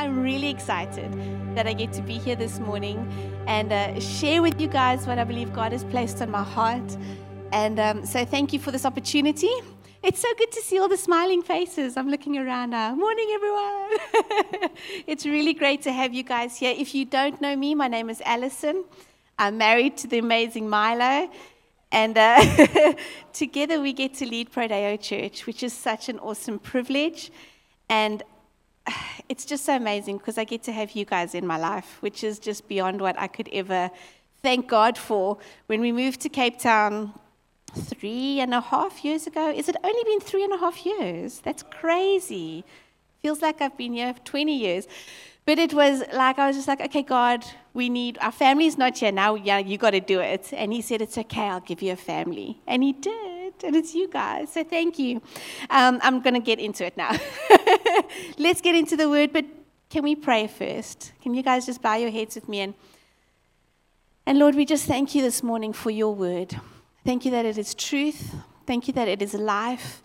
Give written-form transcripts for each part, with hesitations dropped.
I'm really excited that I get to be here this morning and share with you guys what I believe God has placed on my heart. And so thank you for this opportunity. It's so good to see all the smiling faces. I'm looking around now. Morning, everyone. It's really great to have you guys here. If you don't know me, my name is Alison. I'm married to the amazing Milo. And together we get to lead Prodeo Church, which is such an awesome privilege. And it's just so amazing because I get to have you guys in my life, which is just beyond what I could ever thank God for. When we moved to Cape Town 3.5 years ago, is it only been 3.5 years? That's crazy. Feels like I've been here for 20 years. But it was like, I was just like, okay, God, we need, our family's not here now, yeah, you got to do it. And he said, it's okay, I'll give you a family. And he did, and it's you guys, so thank you. I'm going to get into it now. Let's get into the word, but can we pray first? Can you guys just bow your heads with me? And Lord, we just thank you this morning for your word. Thank you that it is truth. Thank you that it is life.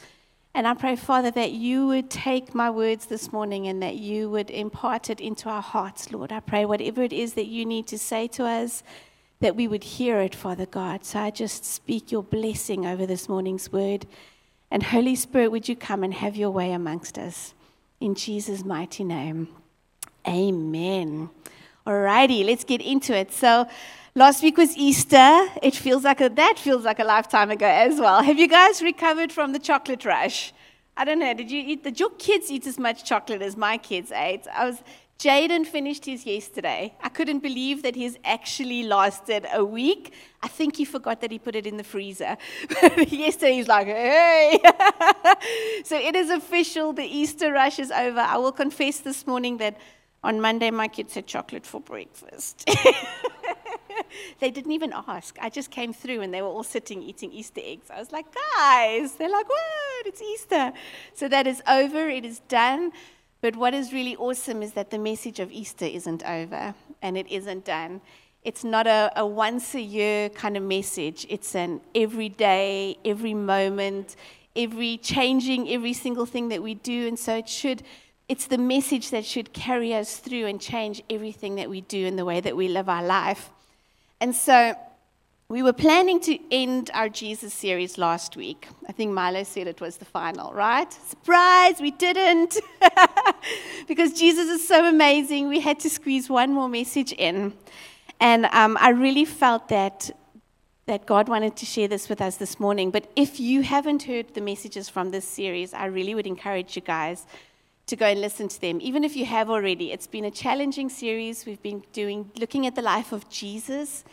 And I pray, Father, that you would take my words this morning and that you would impart it into our hearts, Lord. I pray whatever it is that you need to say to us, that we would hear it, Father God. So I just speak your blessing over this morning's word. And Holy Spirit, would you come and have your way amongst us? In Jesus' mighty name, amen. Alrighty, let's get into it. So last week was Easter. It feels like that feels like a lifetime ago as well. Have you guys recovered from the chocolate rush? I don't know. Did your kids eat as much chocolate as my kids ate? Jaden finished his yesterday. I couldn't believe that his actually lasted a week. I think he forgot that he put it in the freezer. Yesterday he's like, hey. So it is official. The Easter rush is over. I will confess this morning that on Monday my kids had chocolate for breakfast. They didn't even ask. I just came through and they were all sitting eating Easter eggs. I was like, guys, they're like, what? It's Easter. So that is over. It is done. But what is really awesome is that the message of Easter isn't over and it isn't done. It's not a once-a-year kind of message. It's an every day, every moment, every single thing that we do. And so it's the message that should carry us through and change everything that we do and the way that we live our life. And so we were planning to end our Jesus series last week. I think Milo said it was the final, right? Surprise, we didn't. Because Jesus is so amazing, we had to squeeze one more message in. And I really felt that God wanted to share this with us this morning. But if you haven't heard the messages from this series, I really would encourage you guys to go and listen to them, even if you have already. It's been a challenging series. We've been looking at the life of Jesus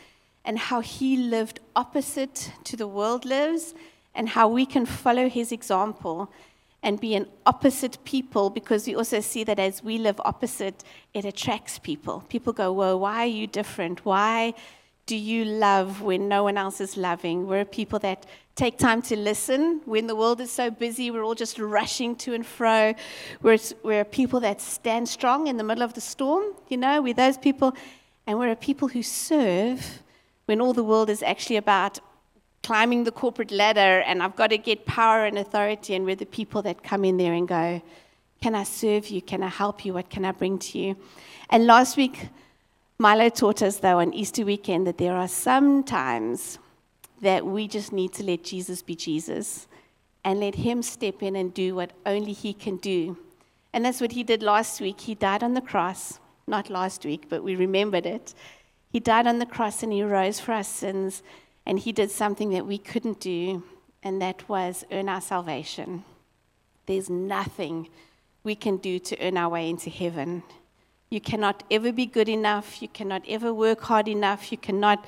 and how he lived opposite to the world lives and how we can follow his example and be an opposite people, because we also see that as we live opposite, it attracts people. People go, whoa, why are you different? Why do you love when no one else is loving? We're people that take time to listen. When the world is so busy, we're all just rushing to and fro. We're people that stand strong in the middle of the storm. You know, we're those people. And we're a people who serve when all the world is actually about climbing the corporate ladder and I've got to get power and authority. And we're the people that come in there and go, can I serve you? Can I help you? What can I bring to you? And last week, Milo taught us, though, on Easter weekend that there are some times that we just need to let Jesus be Jesus and let him step in and do what only he can do. And that's what he did last week. He died on the cross, not last week, but we remembered it. He died on the cross and he rose for our sins, and he did something that we couldn't do, and that was earn our salvation. There's nothing we can do to earn our way into heaven. You cannot ever be good enough. You cannot ever work hard enough. You cannot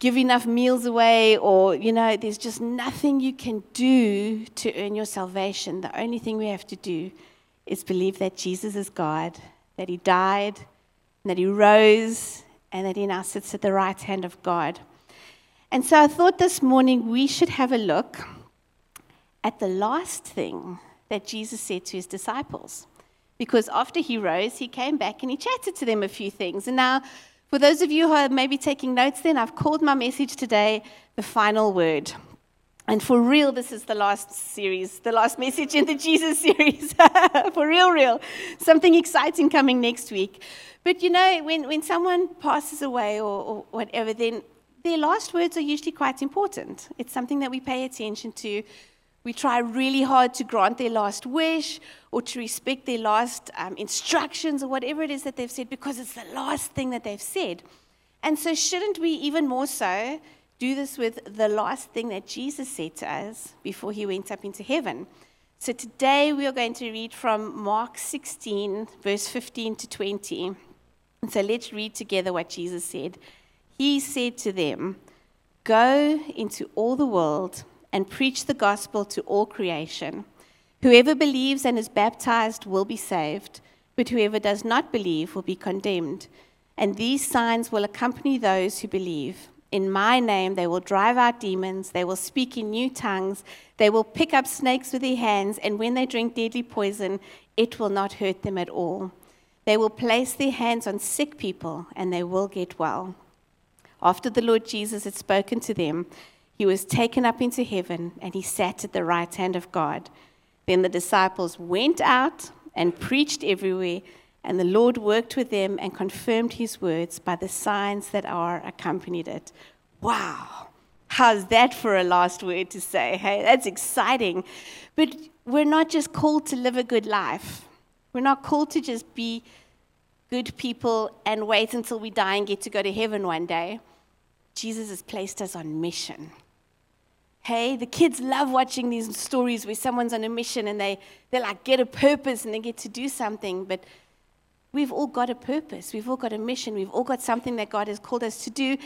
give enough meals away, or, you know, there's just nothing you can do to earn your salvation. The only thing we have to do is believe that Jesus is God, that he died, and that he rose, and that he now sits at the right hand of God. And so I thought this morning we should have a look at the last thing that Jesus said to his disciples. Because after he rose, he came back and he chatted to them a few things. And now, for those of you who are maybe taking notes then, I've called my message today, The Final Word. And for real, this is the last series, the last message in the Jesus series. For real. Something exciting coming next week. But you know, when someone passes away or whatever, then their last words are usually quite important. It's something that we pay attention to. We try really hard to grant their last wish or to respect their last instructions or whatever it is that they've said, because it's the last thing that they've said. And so shouldn't we even more so do this with the last thing that Jesus said to us before he went up into heaven? So today we are going to read from Mark 16, verse 15 to 20. And so let's read together what Jesus said. He said to them, "Go into all the world and preach the gospel to all creation. Whoever believes and is baptized will be saved, but whoever does not believe will be condemned. And these signs will accompany those who believe. In my name, they will drive out demons, they will speak in new tongues, they will pick up snakes with their hands, and when they drink deadly poison, it will not hurt them at all. They will place their hands on sick people, and they will get well." After the Lord Jesus had spoken to them, he was taken up into heaven, and he sat at the right hand of God. Then the disciples went out and preached everywhere, and the Lord worked with them and confirmed his words by the signs that are accompanied it. Wow. How's that for a last word to say? Hey, that's exciting. But we're not just called to live a good life. We're not called to just be good people and wait until we die and get to go to heaven one day. Jesus has placed us on mission. Hey, the kids love watching these stories where someone's on a mission and they like get a purpose and they get to do something, but we've all got a purpose. We've all got a mission. We've all got something that God has called us to do.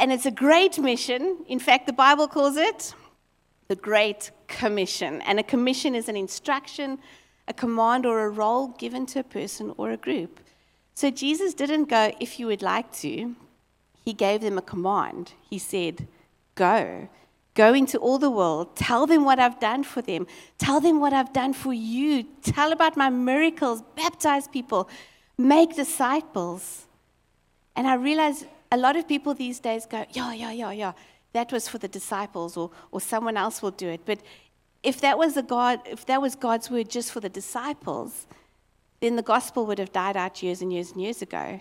And it's a great mission. In fact, the Bible calls it the Great Commission. And a commission is an instruction, a command, or a role given to a person or a group. So Jesus didn't go, "If you would like to." He gave them a command. He said, "Go. Go into all the world, tell them what I've done for them, tell them what I've done for you, tell about my miracles, baptize people, make disciples." And I realize a lot of people these days go, yeah, that was for the disciples or someone else will do it. But if that was God's word just for the disciples, then the gospel would have died out years and years and years ago.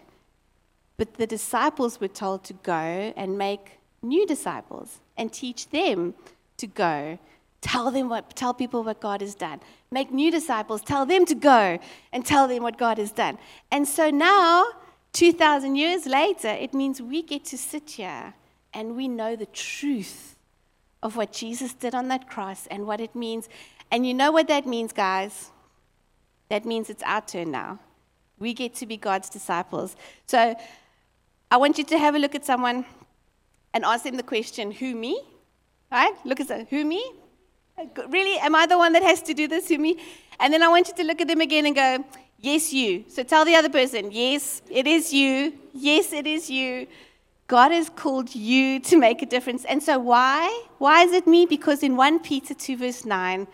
But the disciples were told to go and make new disciples and teach them to go. Tell people what God has done. Make new disciples, tell them to go and tell them what God has done. And so now, 2,000 years later, it means we get to sit here and we know the truth of what Jesus did on that cross and what it means. And you know what that means, guys? That means it's our turn now. We get to be God's disciples. So I want you to have a look at someone and ask them the question, "Who me?" Right? Look at them. Who me? Really? Am I the one that has to do this? Who me? And then I want you to look at them again and go, "Yes, you." So tell the other person, "Yes, it is you. Yes, it is you." God has called you to make a difference. And so why? Why is it me? Because in 1 Peter 2 verse 9,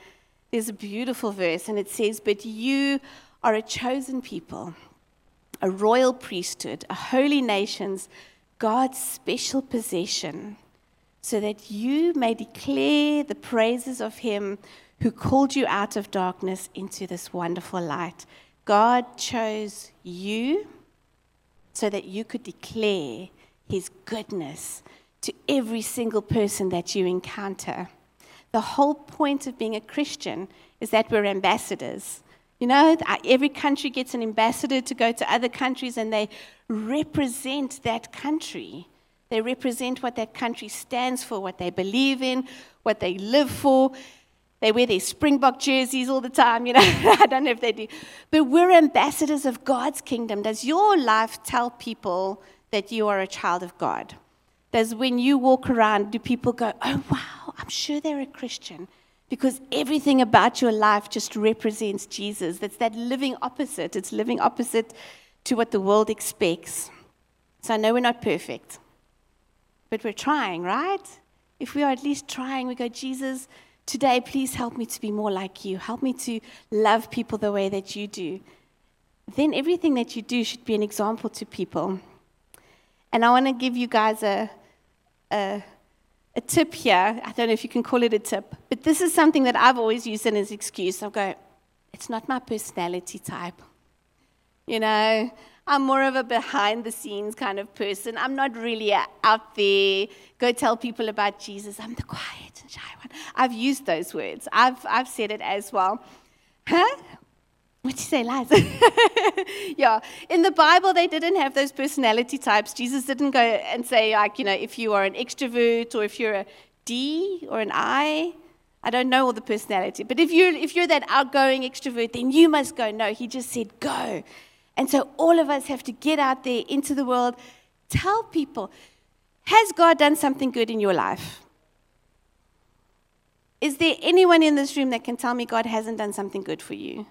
there's a beautiful verse, and it says, "But you are a chosen people, a royal priesthood, a holy nations, God's special possession, so that you may declare the praises of him who called you out of darkness into this wonderful light." God chose you so that you could declare his goodness to every single person that you encounter. The whole point of being a Christian is that we're ambassadors. You know, every country gets an ambassador to go to other countries, and they represent that country. They represent what that country stands for, what they believe in, what they live for. They wear their Springbok jerseys all the time, you know. I don't know if they do. But we're ambassadors of God's kingdom. Does your life tell people that you are a child of God? Does when you walk around, do people go, "Oh, wow, I'm sure they're a Christian"? Because everything about your life just represents Jesus. That's that living opposite. It's living opposite to what the world expects. So I know we're not perfect, but we're trying, right? If we are at least trying, we go, "Jesus, today, please help me to be more like you. Help me to love people the way that you do." Then everything that you do should be an example to people. And I want to give you guys a a tip here. I don't know if you can call it a tip, but this is something that I've always used as an excuse. I'll go, it's not my personality type. You know, I'm more of a behind-the-scenes kind of person. I'm not really out there, go tell people about Jesus. I'm the quiet and shy one. I've used those words. I've said it as well. Huh? What'd you say, lies? Yeah. In the Bible, they didn't have those personality types. Jesus didn't go and say, like, you know, if you are an extrovert or if you're a D or an I don't know all the personality. But if you're that outgoing extrovert, then you must go. No, he just said go. And so all of us have to get out there into the world, tell people, has God done something good in your life? Is there anyone in this room that can tell me God hasn't done something good for you?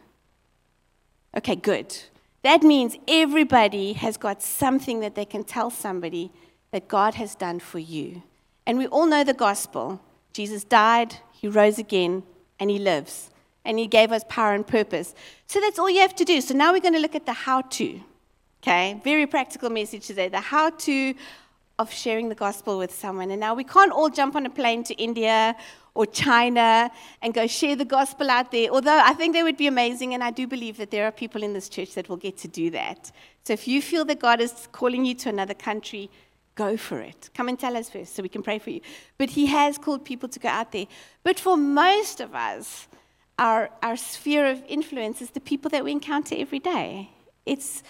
Okay, good. That means everybody has got something that they can tell somebody that God has done for you. And we all know the gospel. Jesus died, he rose again, and he lives. And he gave us power and purpose. So that's all you have to do. So now we're going to look at the how-to. Okay, very practical message today. The how-to of sharing the gospel with someone. And now we can't all jump on a plane to India or China and go share the gospel out there. Although I think that would be amazing. And I do believe that there are people in this church that will get to do that. So if you feel that God is calling you to another country, go for it. Come and tell us first so we can pray for you. But he has called people to go out there. But for most of us, our sphere of influence is the people that we encounter every day. It's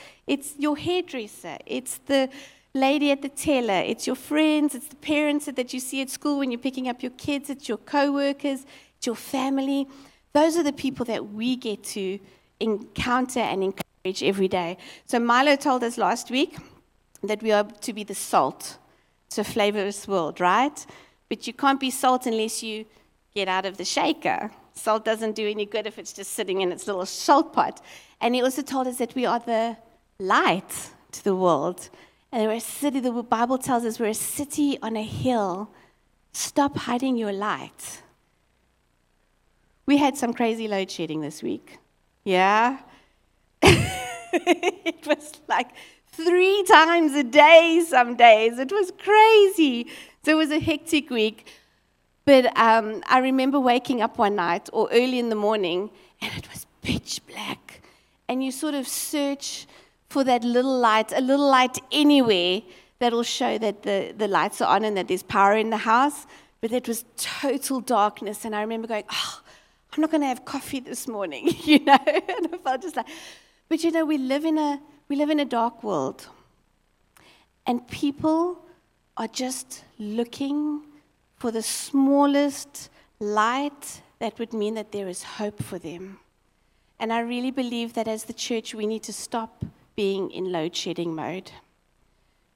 your hairdresser. It's the lady at the teller. It's your friends. It's the parents that you see at school when you're picking up your kids. It's your co-workers. It's your family. Those are the people that we get to encounter and encourage every day. So Milo told us last week that we are to be the salt. It's a flavorless world, right? But you can't be salt unless you get out of the shaker. Salt doesn't do any good if it's just sitting in its little salt pot. And he also told us that we are the light to the world. And we're a city, the Bible tells us we're a city on a hill. Stop hiding your light. We had some crazy load shedding this week. Yeah? It was like 3 times a day some days. It was crazy. So it was a hectic week. But I remember waking up one night or early in the morning, and it was pitch black. And you sort of search for that little light, a little light anywhere that will show that the lights are on and that there's power in the house. But it was total darkness. And I remember going, oh, I'm not going to have coffee this morning, you know. And I felt just like, but you know, we live in a dark world. And people are just looking for the smallest light that would mean that there is hope for them. And I really believe that as the church, we need to stop being in load shedding mode.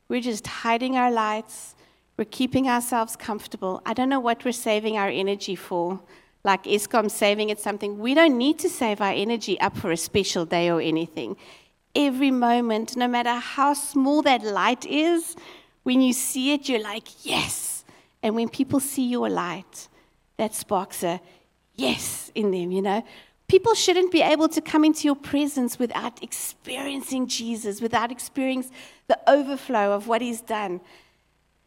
We're just hiding our lights. We're keeping ourselves comfortable. I don't know what we're saving our energy for. Like Eskom saving it something. We don't need to save our energy up for a special day or anything. Every moment, no matter how small that light is, when you see it, you're like, yes. And when people see your light, that sparks a yes in them, you know. People shouldn't be able to come into your presence without experiencing Jesus, without experiencing the overflow of what he's done.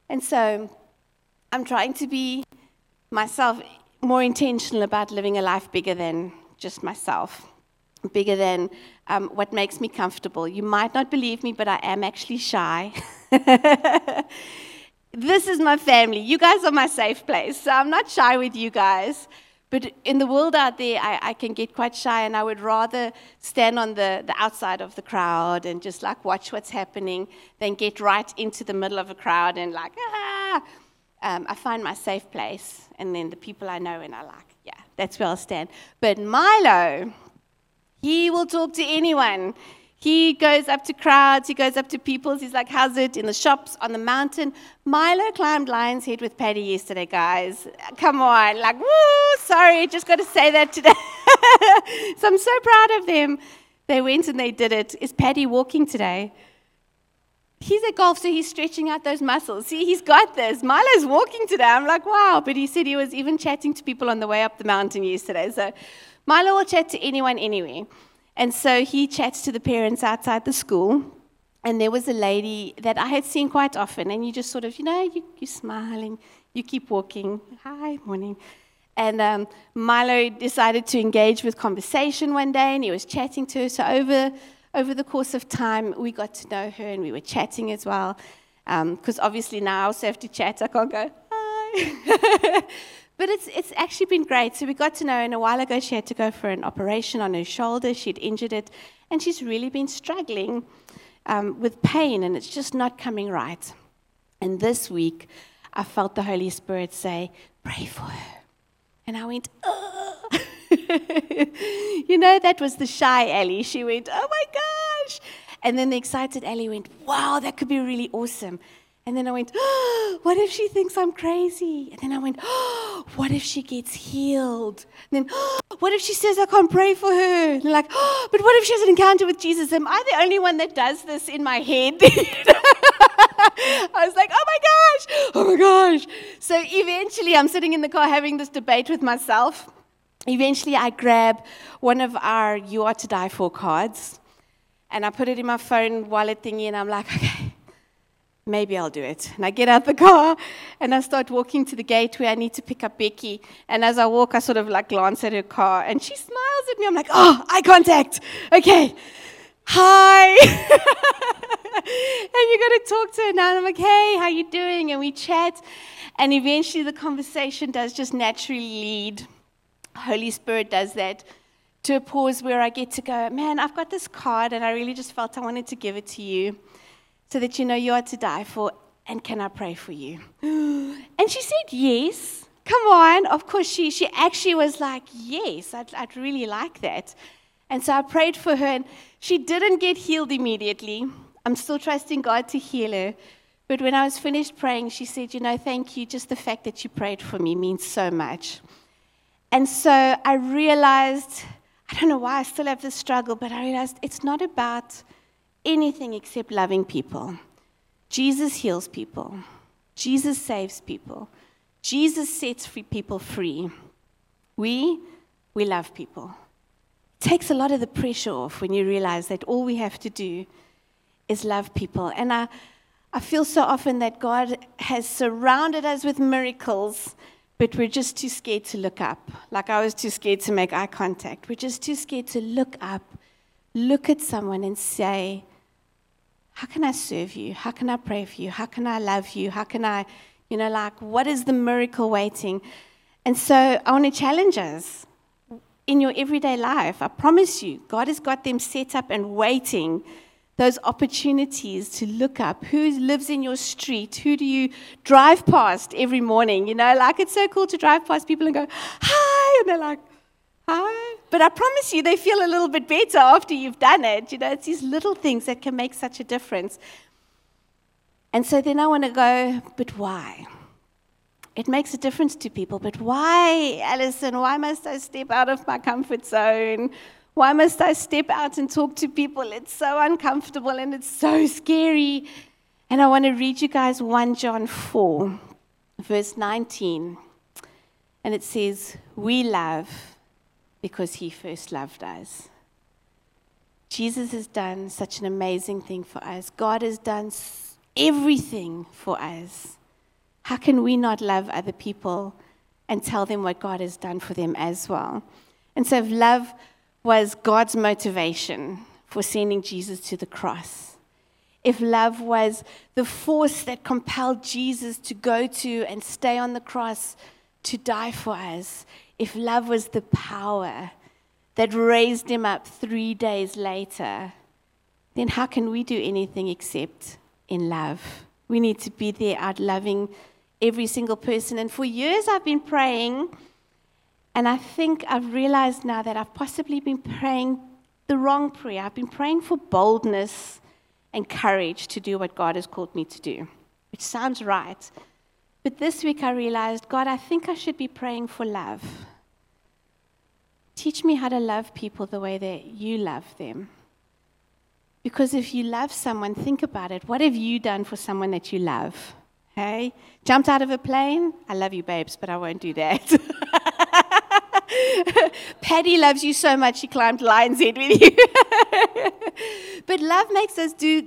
And so I'm trying to be myself more intentional about living a life bigger than just myself, bigger than what makes me comfortable. You might not believe me, but I am actually shy. This is my family. You guys are my safe place. So I'm not shy with you guys. But in the world out there, I can get quite shy, and I would rather stand on the outside of the crowd and just, like, watch what's happening than get right into the middle of a crowd and, like, ah. I find my safe place, and then the people I know and I like. Yeah, that's where I'll stand. But Milo, he will talk to anyone. He goes up to crowds, he goes up to peoples, he's like, how's it, in the shops, on the mountain. Milo climbed Lion's Head with Paddy yesterday, guys. Come on, like, woo, sorry, just got to say that today. So I'm so proud of them. They went and they did it. Is Paddy walking today? He's at golf, so he's stretching out those muscles. See, he's got this. Milo's walking today. I'm like, wow. But he said he was even chatting to people on the way up the mountain yesterday. So Milo will chat to anyone, anywhere. And so he chats to the parents outside the school. And there was a lady that I had seen quite often, and you just sort of, you smile and you keep walking. Hi, morning. And Milo decided to engage with conversation one day, and he was chatting to her. So over the course of time, we got to know her, and we were chatting as well. Because obviously now I also have to chat. I can't go, hi. But it's actually been great. So we got to know, and a while ago she had to go for an operation on her shoulder. She'd injured it, and she's really been struggling with pain, and it's just not coming right. And this week, I felt the Holy Spirit say, pray for her. And I went, oh. That was the shy Ellie. She went, oh my gosh. And then the excited Ellie went, wow, that could be really awesome. And then I went, oh, what if she thinks I'm crazy? And then I went, oh, what if she gets healed? And then, oh, what if she says I can't pray for her? And they're like, oh, but what if she has an encounter with Jesus? Am I the only one that does this in my head? I was like, oh my gosh. So eventually I'm sitting in the car having this debate with myself. Eventually I grab one of our You Are To Die For cards, and I put it in my phone wallet thingy, and I'm like, okay, maybe I'll do it. And I get out the car, and I start walking to the gate where I need to pick up Becky. And as I walk, I sort of like glance at her car, and she smiles at me. I'm like, oh, eye contact. Okay, hi. And you got to talk to her now. And I'm like, hey, how you doing? And we chat. And eventually the conversation does just naturally lead. Holy Spirit does that. To a pause where I get to go, man, I've got this card, and I really just felt I wanted to give it to you so that you know you are to die for, and can I pray for you? And she said yes. Come on. Of course, she actually was like, yes, I'd really like that. And so I prayed for her, and she didn't get healed immediately. I'm still trusting God to heal her. But when I was finished praying, she said, thank you. Just the fact that you prayed for me means so much. And so I realized, I don't know why I still have this struggle, but I realized it's not about anything except loving people. Jesus heals people. Jesus saves people. Jesus sets free people free. We love people. It takes a lot of the pressure off when you realize that all we have to do is love people. And I feel so often that God has surrounded us with miracles, but we're just too scared to look up. Like I was too scared to make eye contact. We're just too scared to look up, look at someone and say, how can I serve you? How can I pray for you? How can I love you? How can I, what is the miracle waiting? And so I want to challenge us in your everyday life. I promise you, God has got them set up and waiting, those opportunities to look up. Who lives in your street? Who do you drive past every morning? It's so cool to drive past people and go, hi, and they're like, hi. But I promise you, they feel a little bit better after you've done it. It's these little things that can make such a difference. And so then I want to go, but why? It makes a difference to people, but why, Alison? Why must I step out of my comfort zone? Why must I step out and talk to people? It's so uncomfortable and it's so scary. And I want to read you guys 1 John 4, verse 19. And it says, we love because he first loved us. Jesus has done such an amazing thing for us. God has done everything for us. How can we not love other people and tell them what God has done for them as well? And so if love was God's motivation for sending Jesus to the cross, if love was the force that compelled Jesus to go to and stay on the cross to die for us, if love was the power that raised him up 3 days later, then how can we do anything except in love? We need to be there out loving every single person. And for years I've been praying, and I think I've realized now that I've possibly been praying the wrong prayer. I've been praying for boldness and courage to do what God has called me to do, which sounds right. But this week I realized, God, I think I should be praying for love. Teach me how to love people the way that you love them. Because if you love someone, think about it. What have you done for someone that you love? Hey, jumped out of a plane? I love you, babes, but I won't do that. Paddy loves you so much, she climbed Lion's Head with you. But love makes us do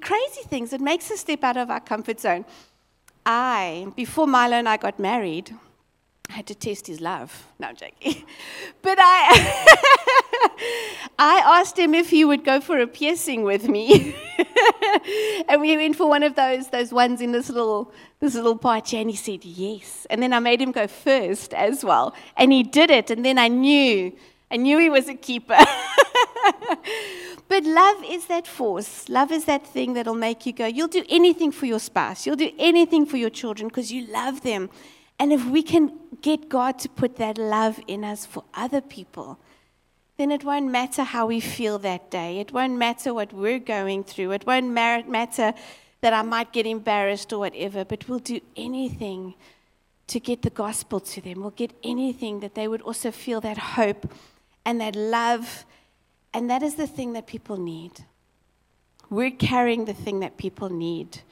crazy things. It makes us step out of our comfort zone. Before Milo and I got married, I had to test his love. No, I'm joking. But I asked him if he would go for a piercing with me. And we went for one of those ones in this little party, and he said yes. And then I made him go first as well. And he did it, and then I knew he was a keeper. But love is that force. Love is that thing that'll make you go. You'll do anything for your spouse. You'll do anything for your children because you love them. And if we can get God to put that love in us for other people, then it won't matter how we feel that day. It won't matter what we're going through. It won't matter that I might get embarrassed or whatever, but we'll do anything to get the gospel to them. We'll get anything that they would also feel that hope and that love. And that is the thing that people need. We're carrying the thing that people need,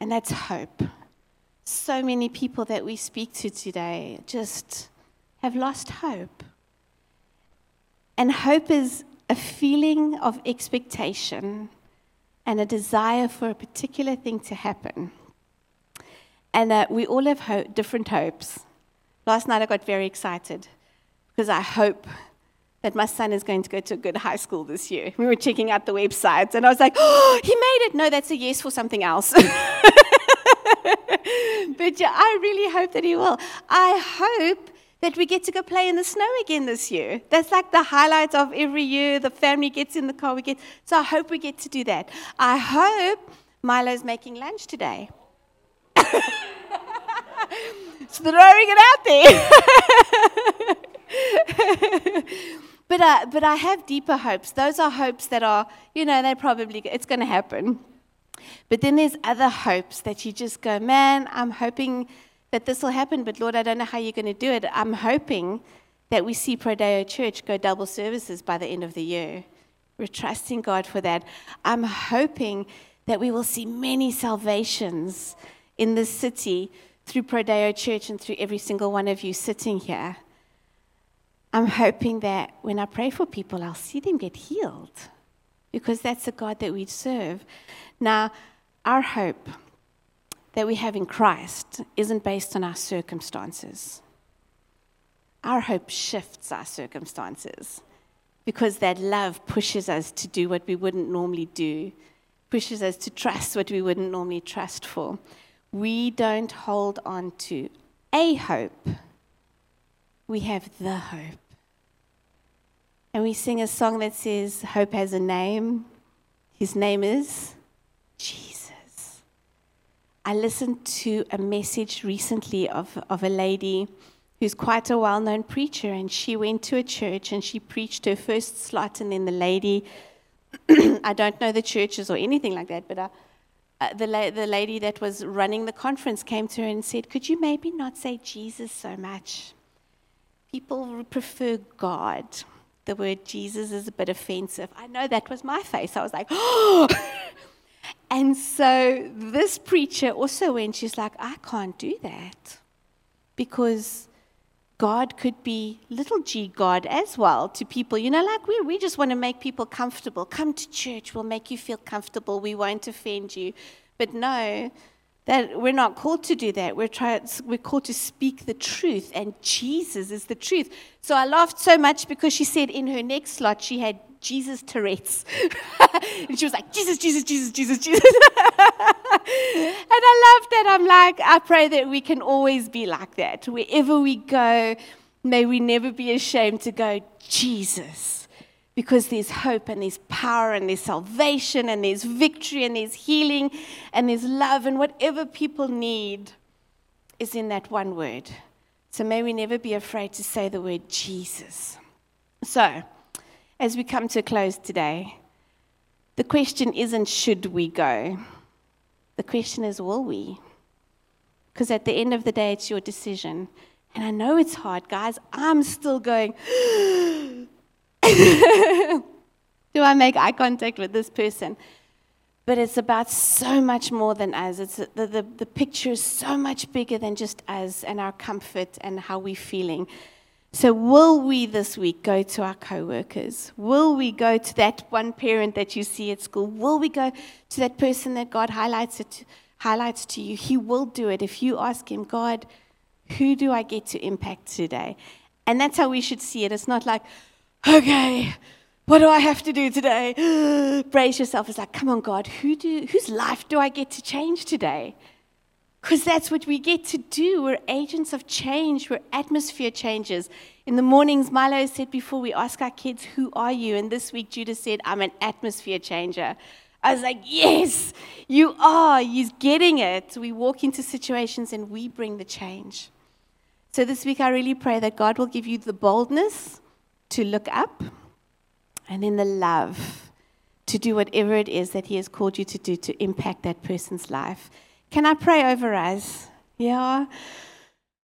and that's hope. So many people that we speak to today just have lost hope. And hope is a feeling of expectation and a desire for a particular thing to happen. And we all have different hopes. Last night I got very excited because I hope that my son is going to go to a good high school this year. We were checking out the websites, and I was like, oh, he made it. No, that's a yes for something else. But yeah, I really hope that he will. I hope that we get to go play in the snow again this year. That's like the highlight of every year. The family gets in the car. So I hope we get to do that. I hope Milo's making lunch today. Throwing it out there. But I have deeper hopes. Those are hopes that are, they probably, it's going to happen. But then there's other hopes that you just go, man, I'm hoping that this will happen, but Lord, I don't know how you're going to do it. I'm hoping that we see Prodeo Church go double services by the end of the year. We're trusting God for that. I'm hoping that we will see many salvations in this city through Prodeo Church and through every single one of you sitting here. I'm hoping that when I pray for people, I'll see them get healed, because that's the God that we serve. Now, our hope that we have in Christ isn't based on our circumstances. Our hope shifts our circumstances because that love pushes us to do what we wouldn't normally do, pushes us to trust what we wouldn't normally trust for. We don't hold on to a hope. We have the hope. And we sing a song that says, hope has a name. His name is Jesus. I listened to a message recently of a lady who's quite a well-known preacher, and she went to a church and she preached her first slot, and then the lady, I don't know the churches or anything like that, but the lady that was running the conference came to her and said, could you maybe not say Jesus so much? People prefer God. The word Jesus is a bit offensive. I know, that was my face. I was like, oh! And so this preacher also went, she's like, I can't do that. Because God could be little g God as well to people. Like we just want to make people comfortable. Come to church, we'll make you feel comfortable. We won't offend you. But no, that we're not called to do that. We're called to speak the truth, and Jesus is the truth. So I laughed so much because she said in her next slot she had Jesus Tourette's. And she was like, Jesus, Jesus, Jesus, Jesus, Jesus. And I love that. I'm like, I pray that we can always be like that. Wherever we go, may we never be ashamed to go, Jesus. Because there's hope, and there's power, and there's salvation, and there's victory, and there's healing, and there's love, and whatever people need is in that one word. So may we never be afraid to say the word Jesus. So, as we come to a close today, the question isn't should we go? The question is, will we? Because at the end of the day, it's your decision. And I know it's hard, guys. I'm still going... Do I make eye contact with this person? But it's about so much more than us. It's the picture is so much bigger than just us and our comfort and how we're feeling. So will we this week go to our co-workers? Will we go to that one parent that you see at school? Will we go to that person that God highlights to you? He will do it if you ask him, God, who do I get to impact today? And that's how we should see it. It's not like, okay, what do I have to do today? Brace yourself. It's like, come on, God, whose life do I get to change today? Because that's what we get to do. We're agents of change. We're atmosphere changers. In the mornings, Milo said before, we ask our kids, who are you? And this week, Judah said, I'm an atmosphere changer. I was like, yes, you are. He's getting it. We walk into situations and we bring the change. So this week, I really pray that God will give you the boldness to look up and then the love to do whatever it is that he has called you to do to impact that person's life. Can I pray over us? Yeah.